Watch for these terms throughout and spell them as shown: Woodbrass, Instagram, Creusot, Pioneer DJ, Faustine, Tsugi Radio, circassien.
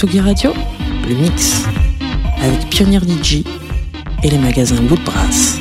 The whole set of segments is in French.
Tsugi Radio, le mix avec Pioneer DJ et les magasins Woodbrass.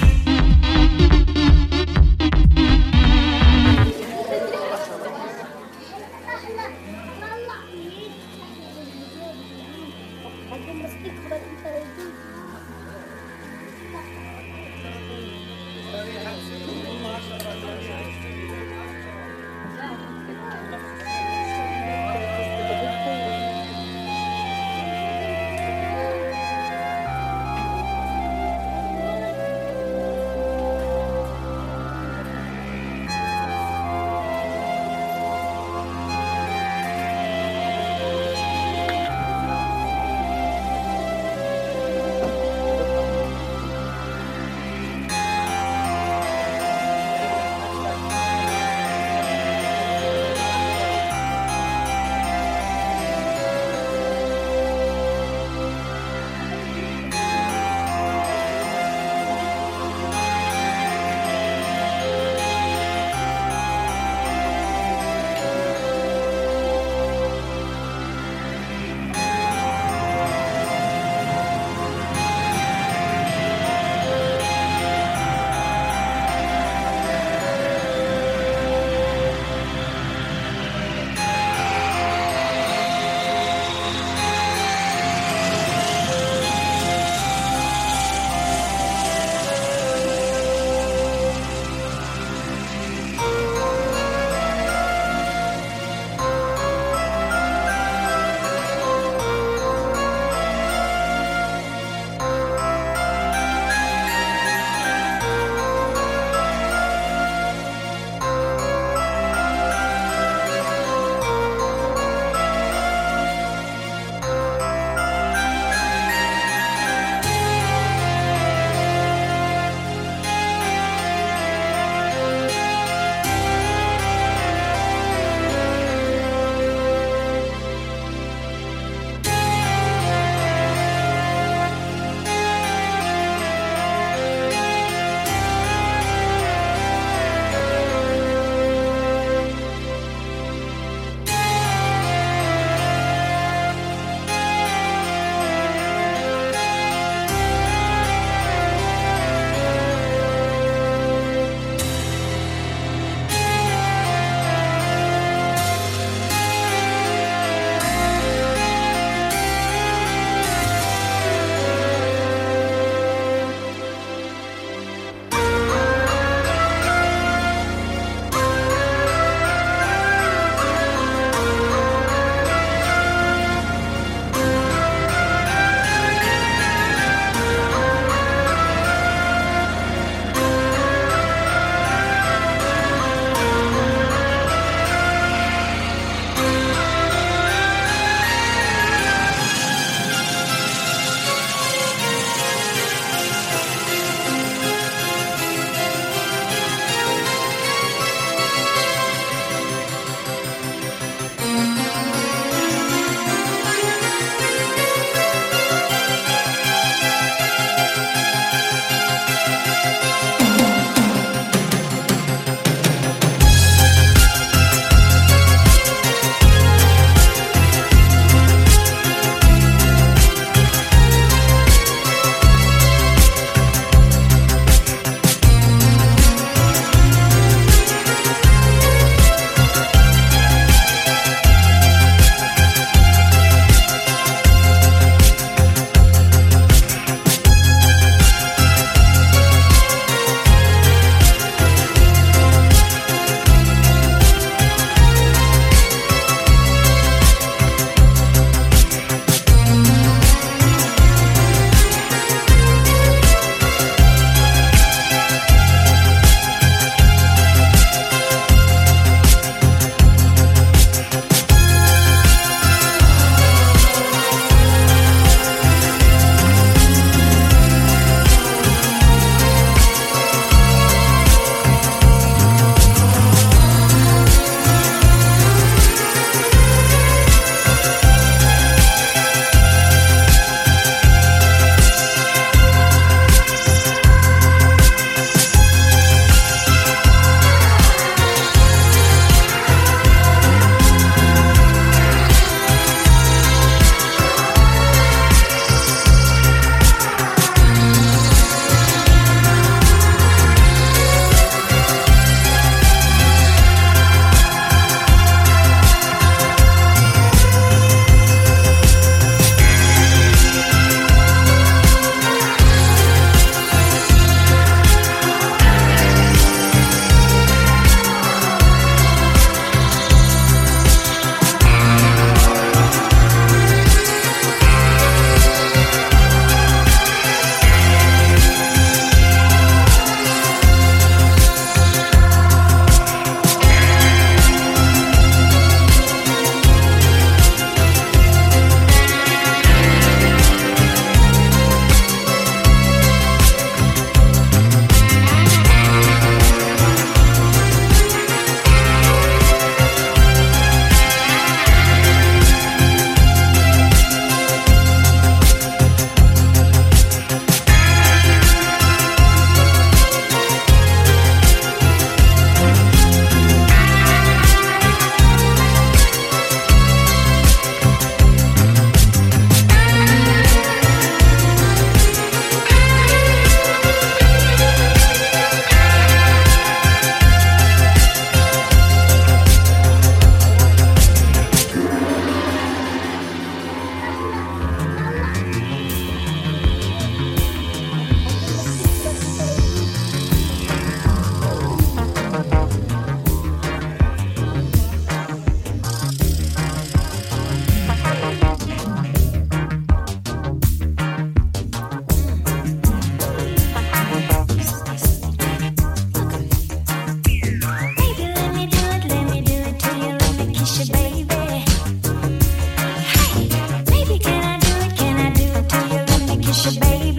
Baby,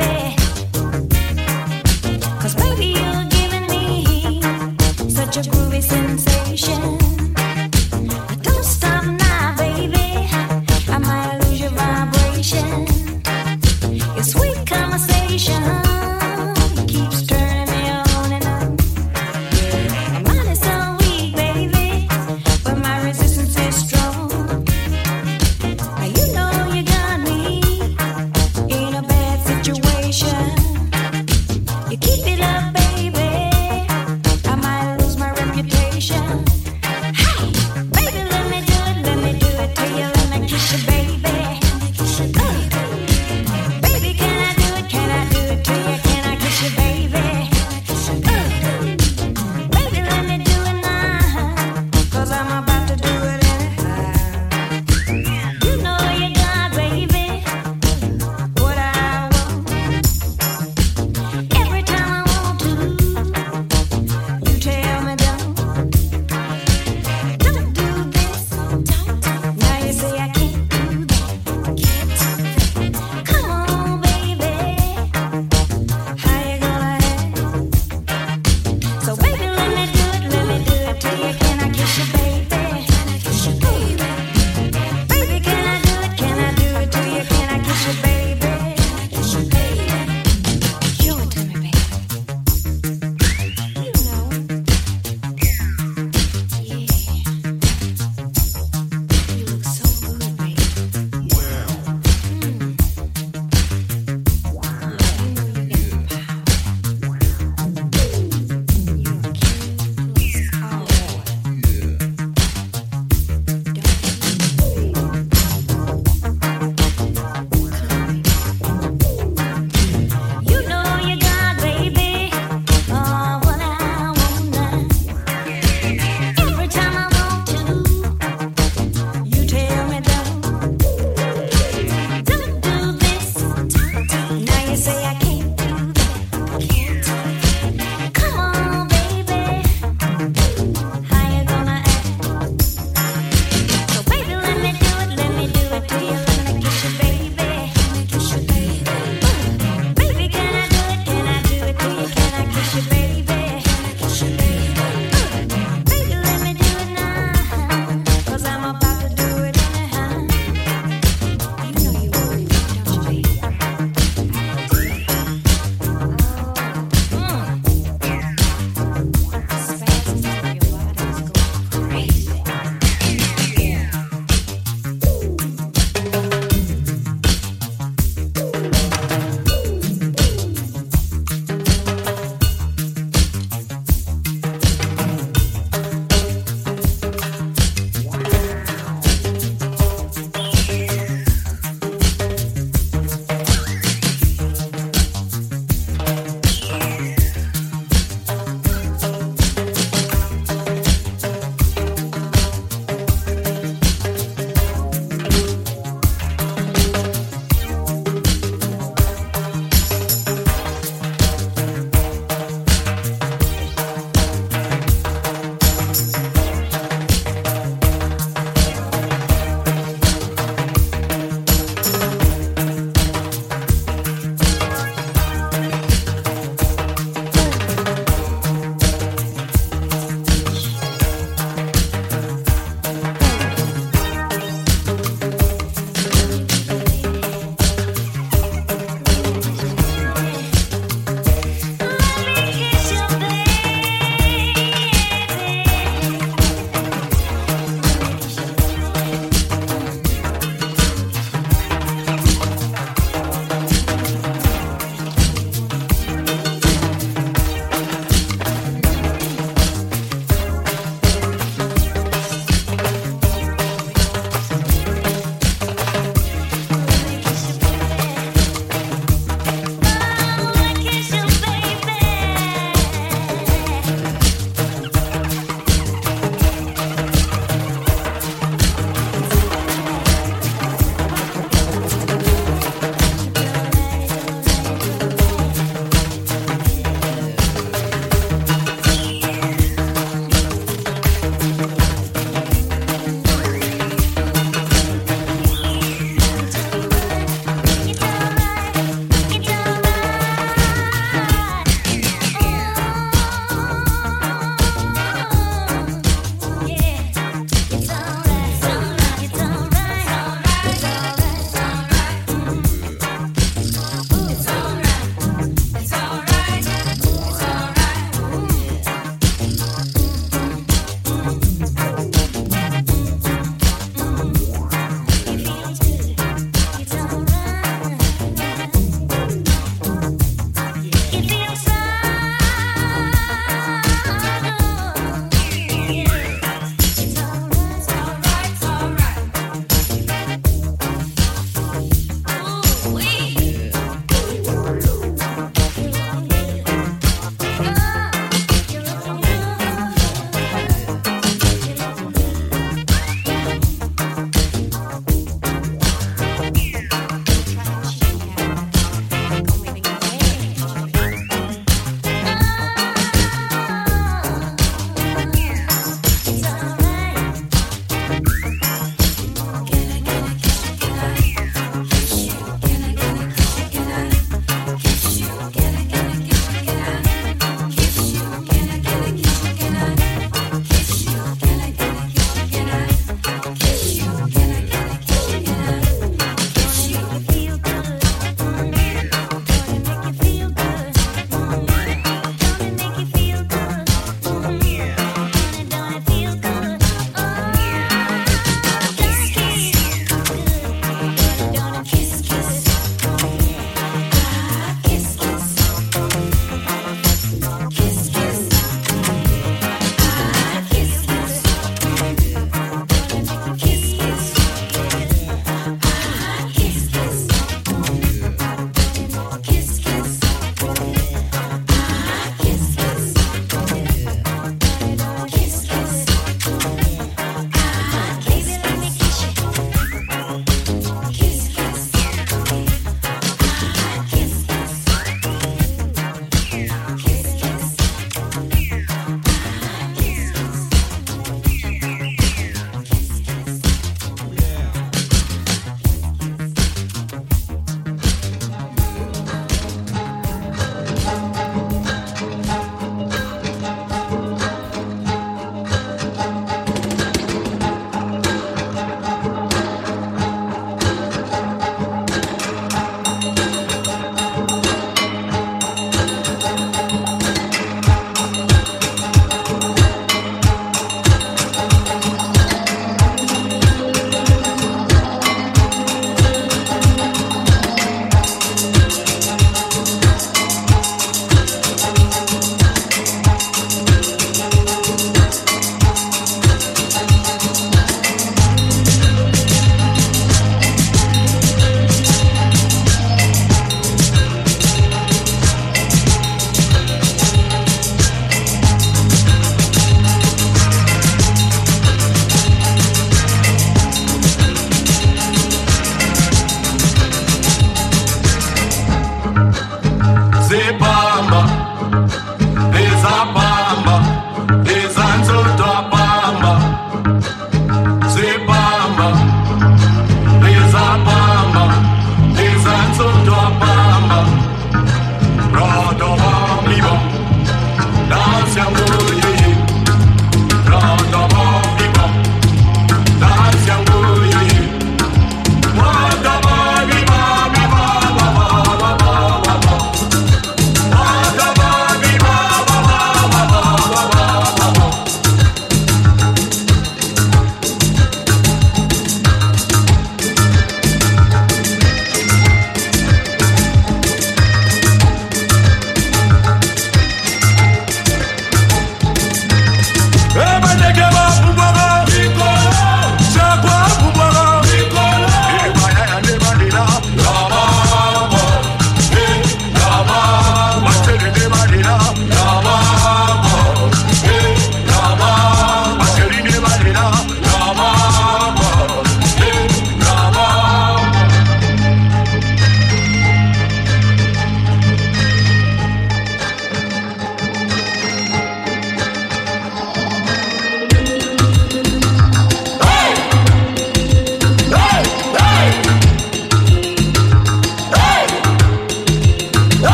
can I do it? Can I do it to you?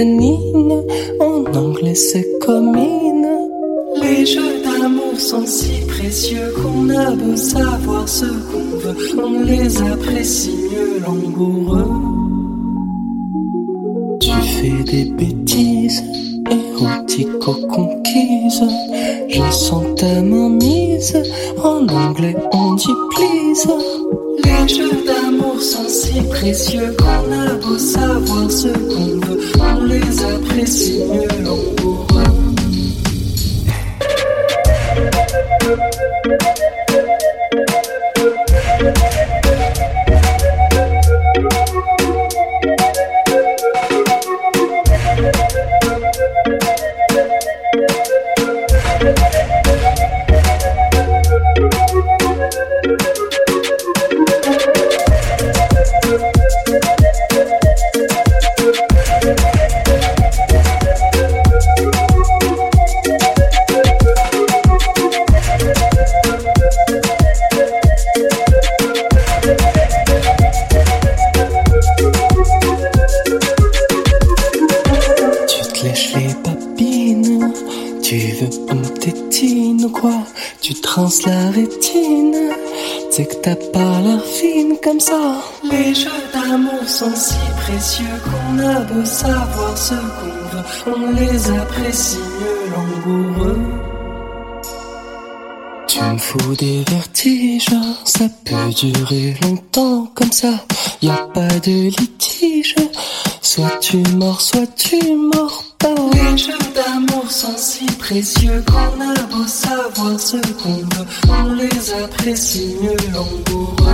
canine, en anglais c'est commune. Les jeux d'amour sont si précieux qu'on a beau savoir ce qu'on veut, on les apprécie mieux langoureux. Tu fais des bêtises, érotico-conquise. Je sens ta main mise, en anglais on dit please. Les jeux d'amour sont si précieux qu'on a beau savoir ce qu'on veut, on les apprécie mieux langoureux. La rétine, c'est que t'as pas l'air fine comme ça. Les jeux d'amour sont si précieux qu'on a beau savoir ce qu'on veut, on les apprécie mieux langoureux. Tu me fous des vertiges, ça peut durer longtemps comme ça. Y a pas de litige, soit tu mords, soit tu mords pas. Les jeux d'amour sont si précieux qu'on a beau savoir ce qu'on veut, on les apprécie mieux langoureux.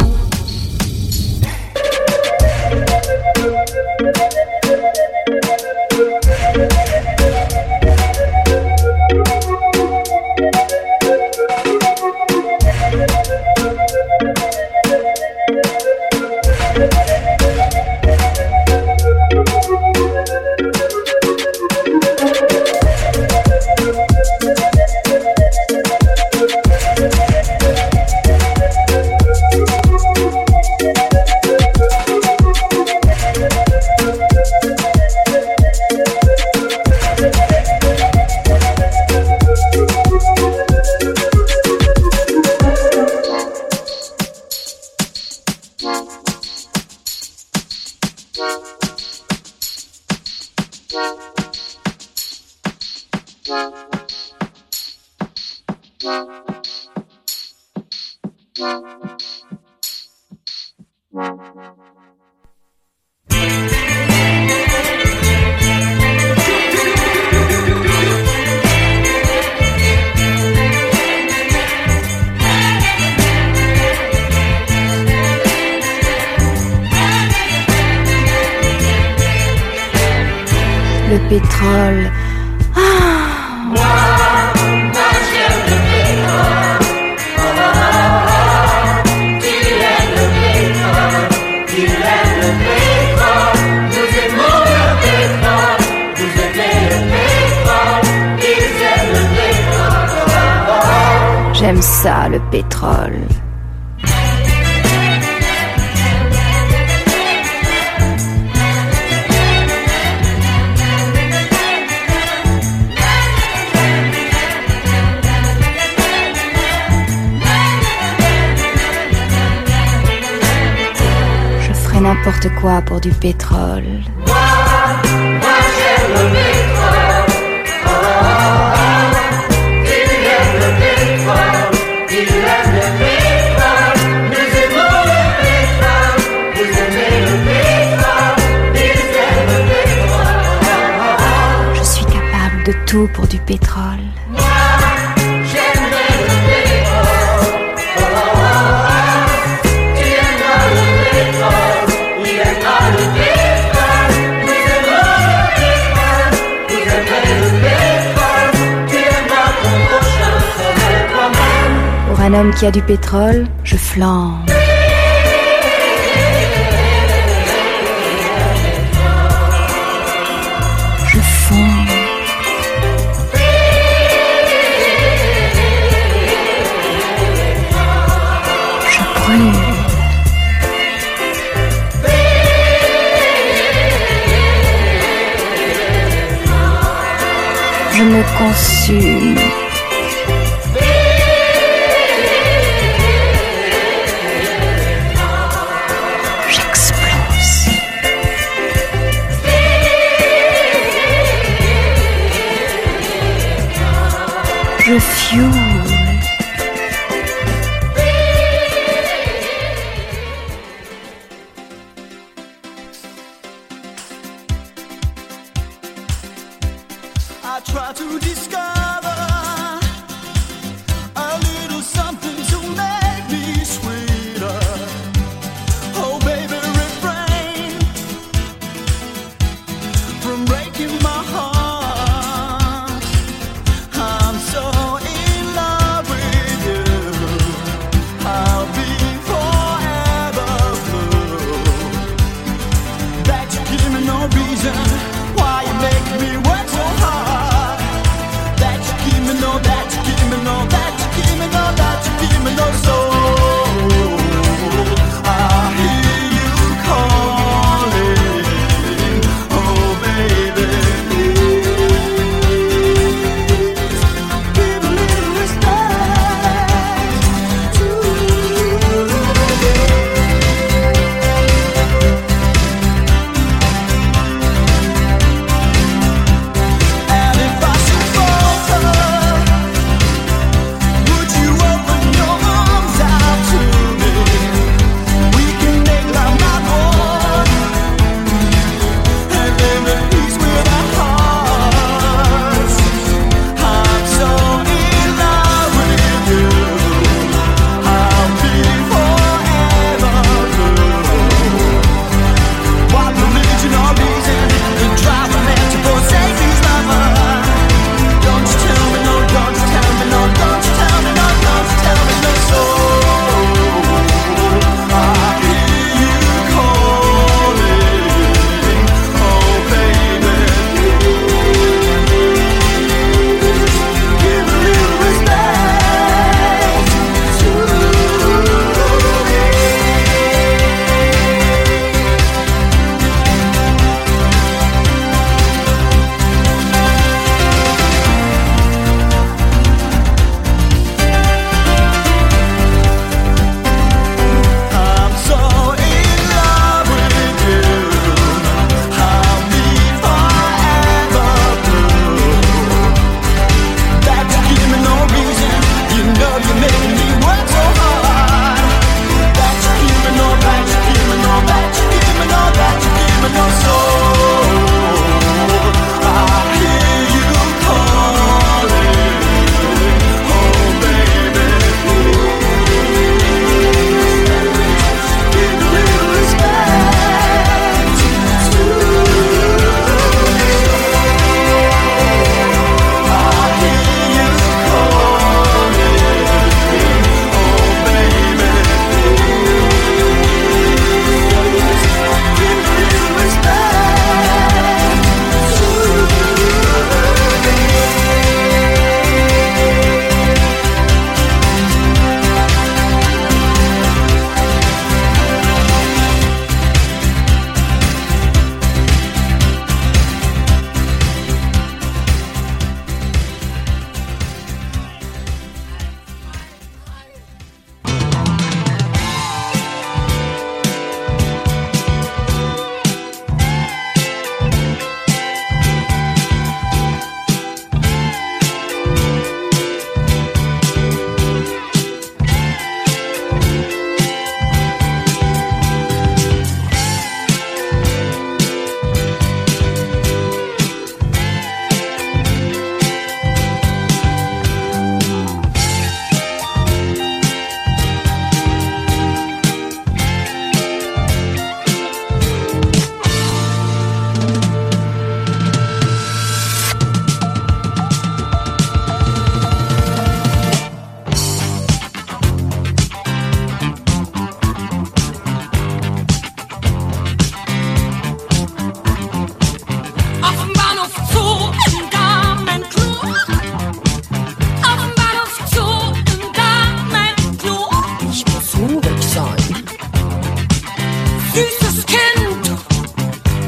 Pétrole. J'aime ça, le pétrole. N'importe quoi pour du pétrole. Moi, j'aime le pétrole. Oh, oh, oh. Il aime le pétrole. Il aime le pétrole. Nous aimons le pétrole. Vous aimez le pétrole. Ils aiment le pétrole. Je suis capable de tout pour du pétrole. Un homme qui a du pétrole, je flambe. Je fonds. Je brûle. consume. J'explose. Je fume.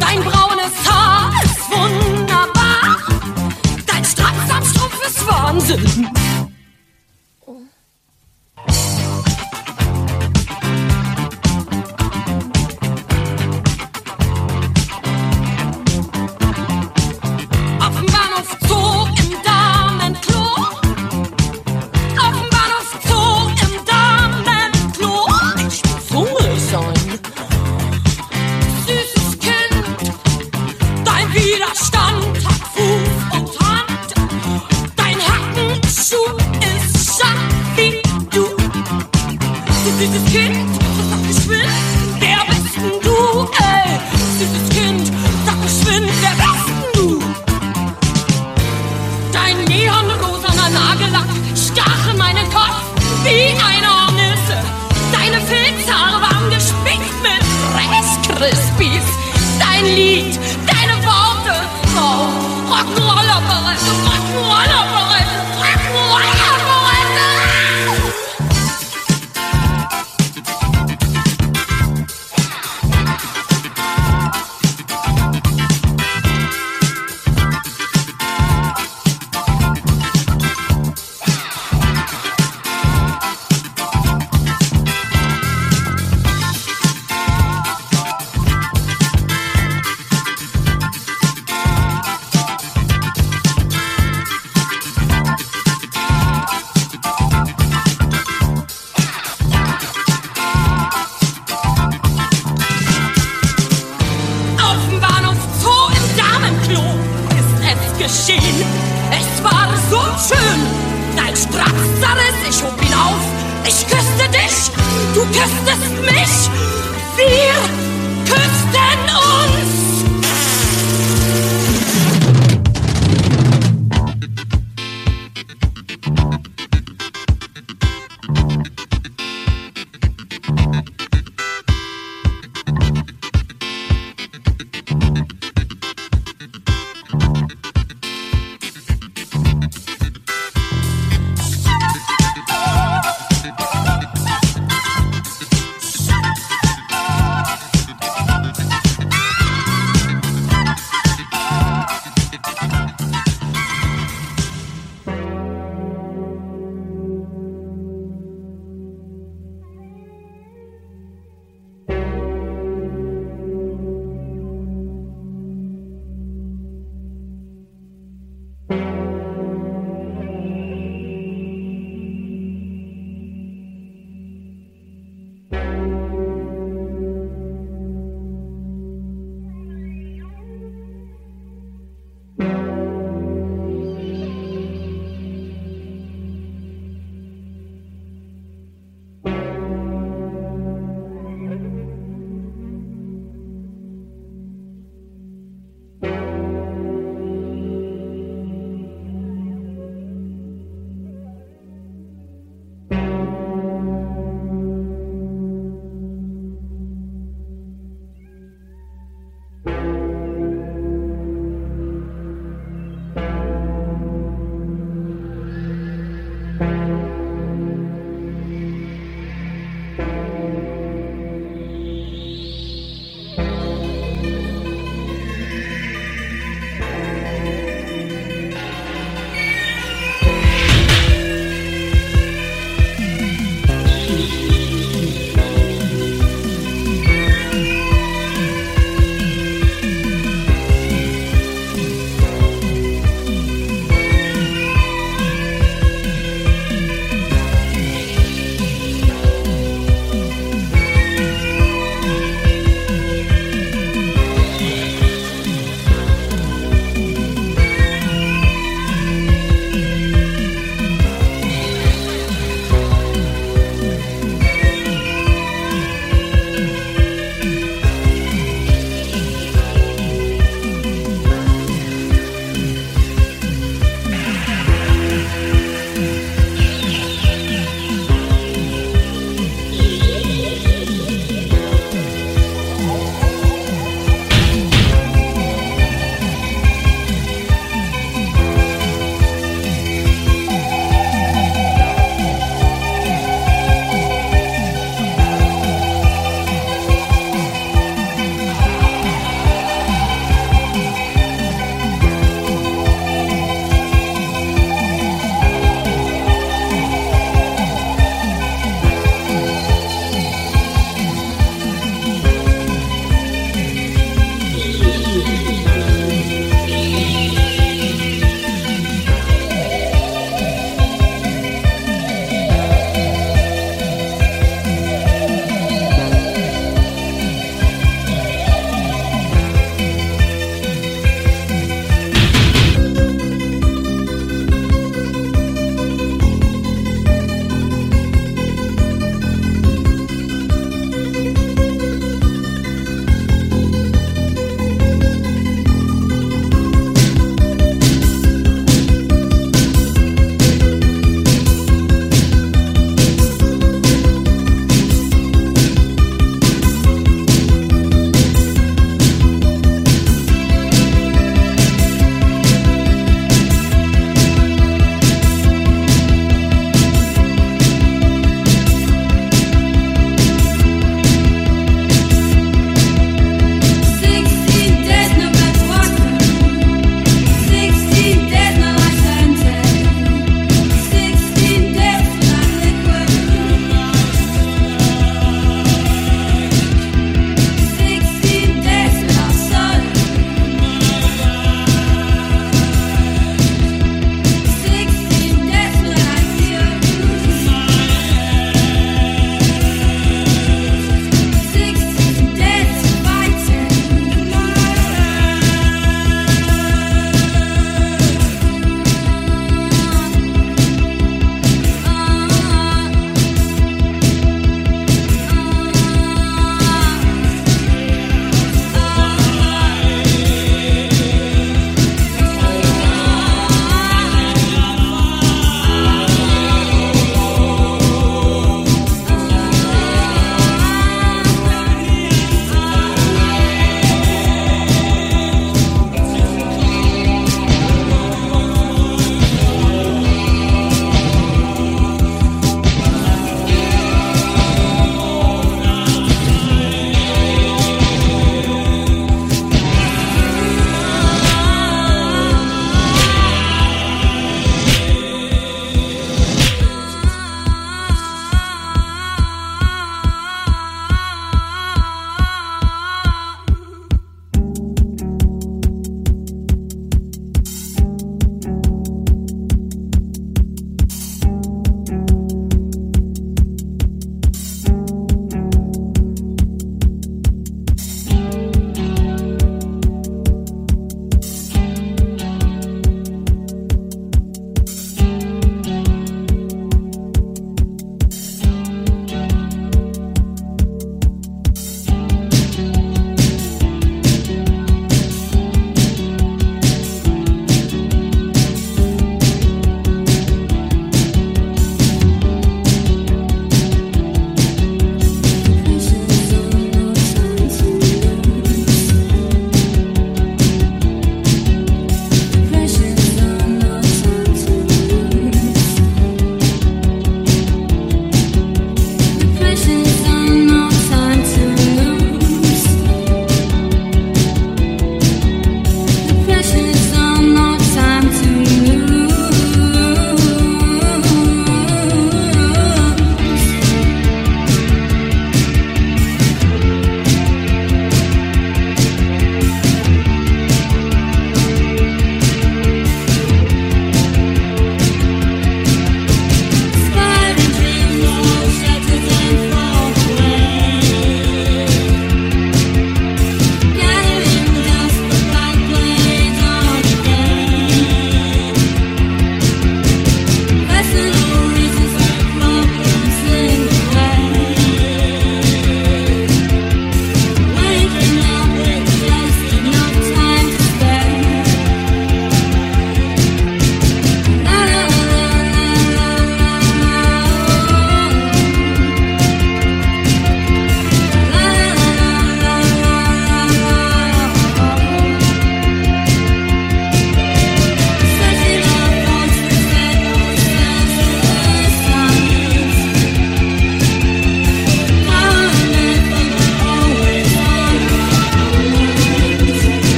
Dein braunes Haar ist wunderbar. Dein Strapatzapfstuhl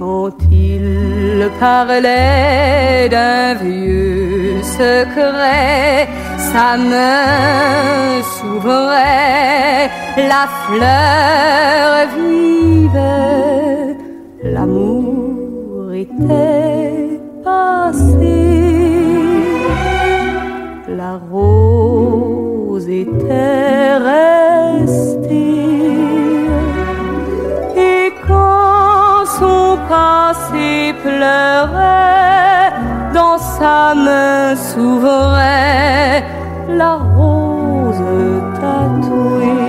quand il parlait d'un vieux secret, sa main s'ouvrait, la fleur vive, l'amour était passé, la rose était restée. Et quand son passé pleurait, dans sa main s'ouvrait la rose tatouée.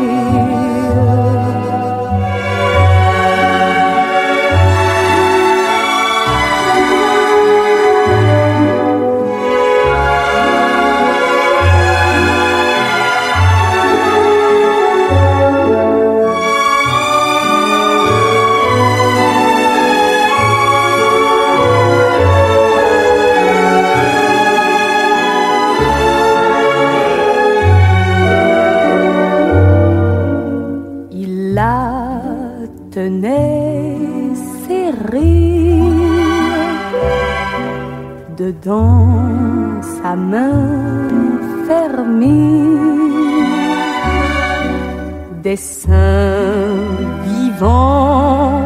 Dans sa main fermée, des seins vivants,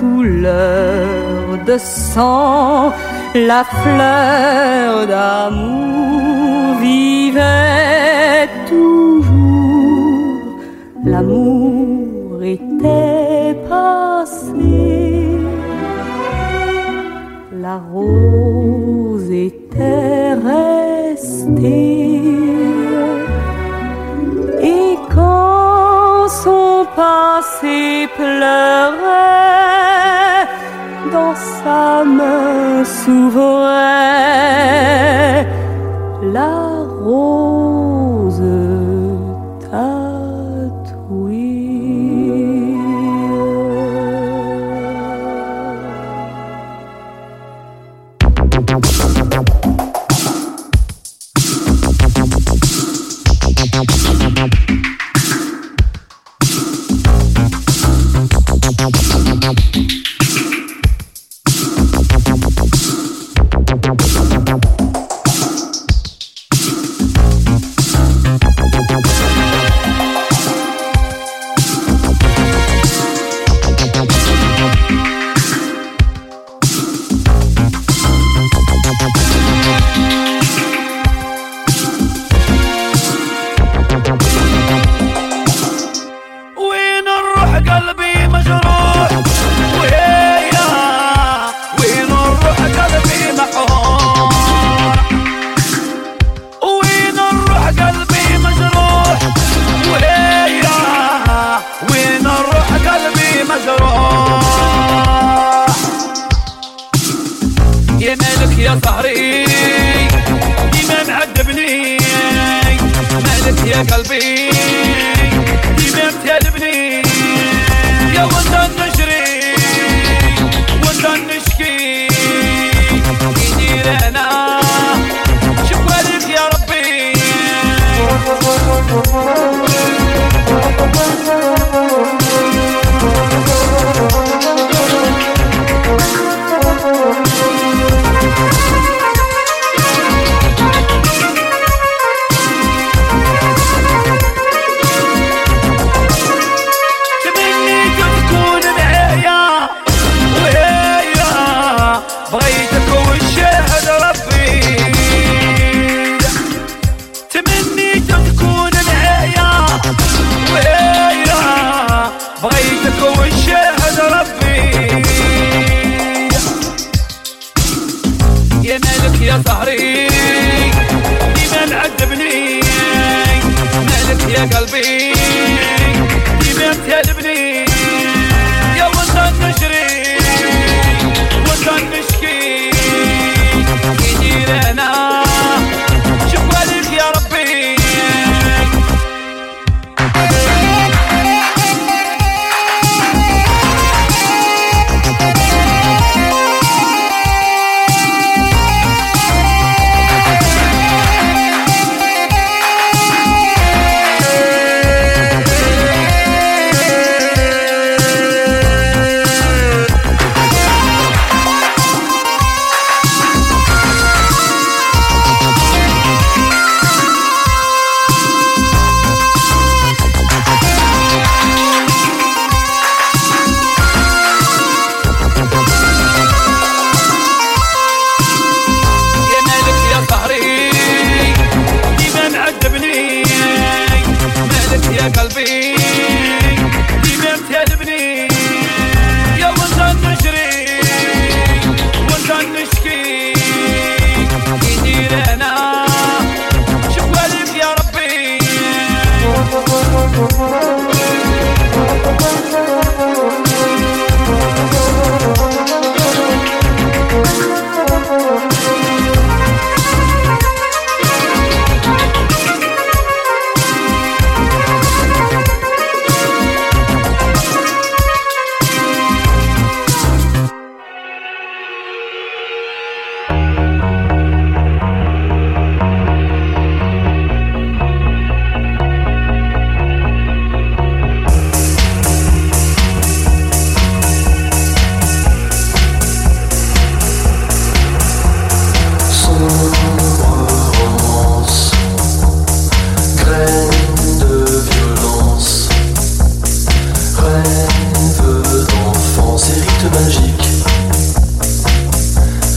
couleur de sang, la fleur d'amour vivait toujours, l'amour était passé, la rose était resté. Et quand son passé pleurait, dans sa main s'ouvrait la rose tatouée.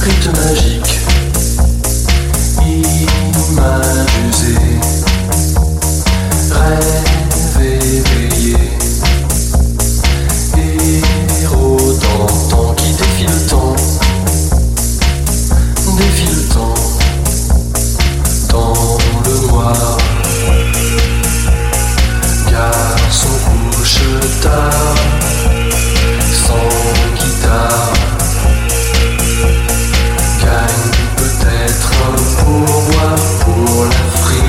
truc magique, imagusé, rêve éveillé, héros tentant qui défie le temps, dans le noir, garçon couche tard, sans guitare. Pour l'Afrique.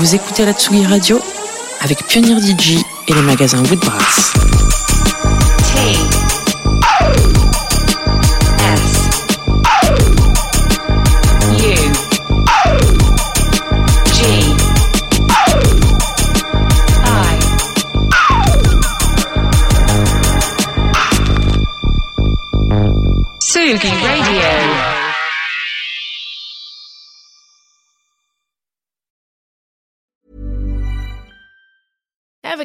Vous écoutez la Tsugi Radio avec Pioneer DJ et le magasin Woodbrass. Tsugi Radio. Ever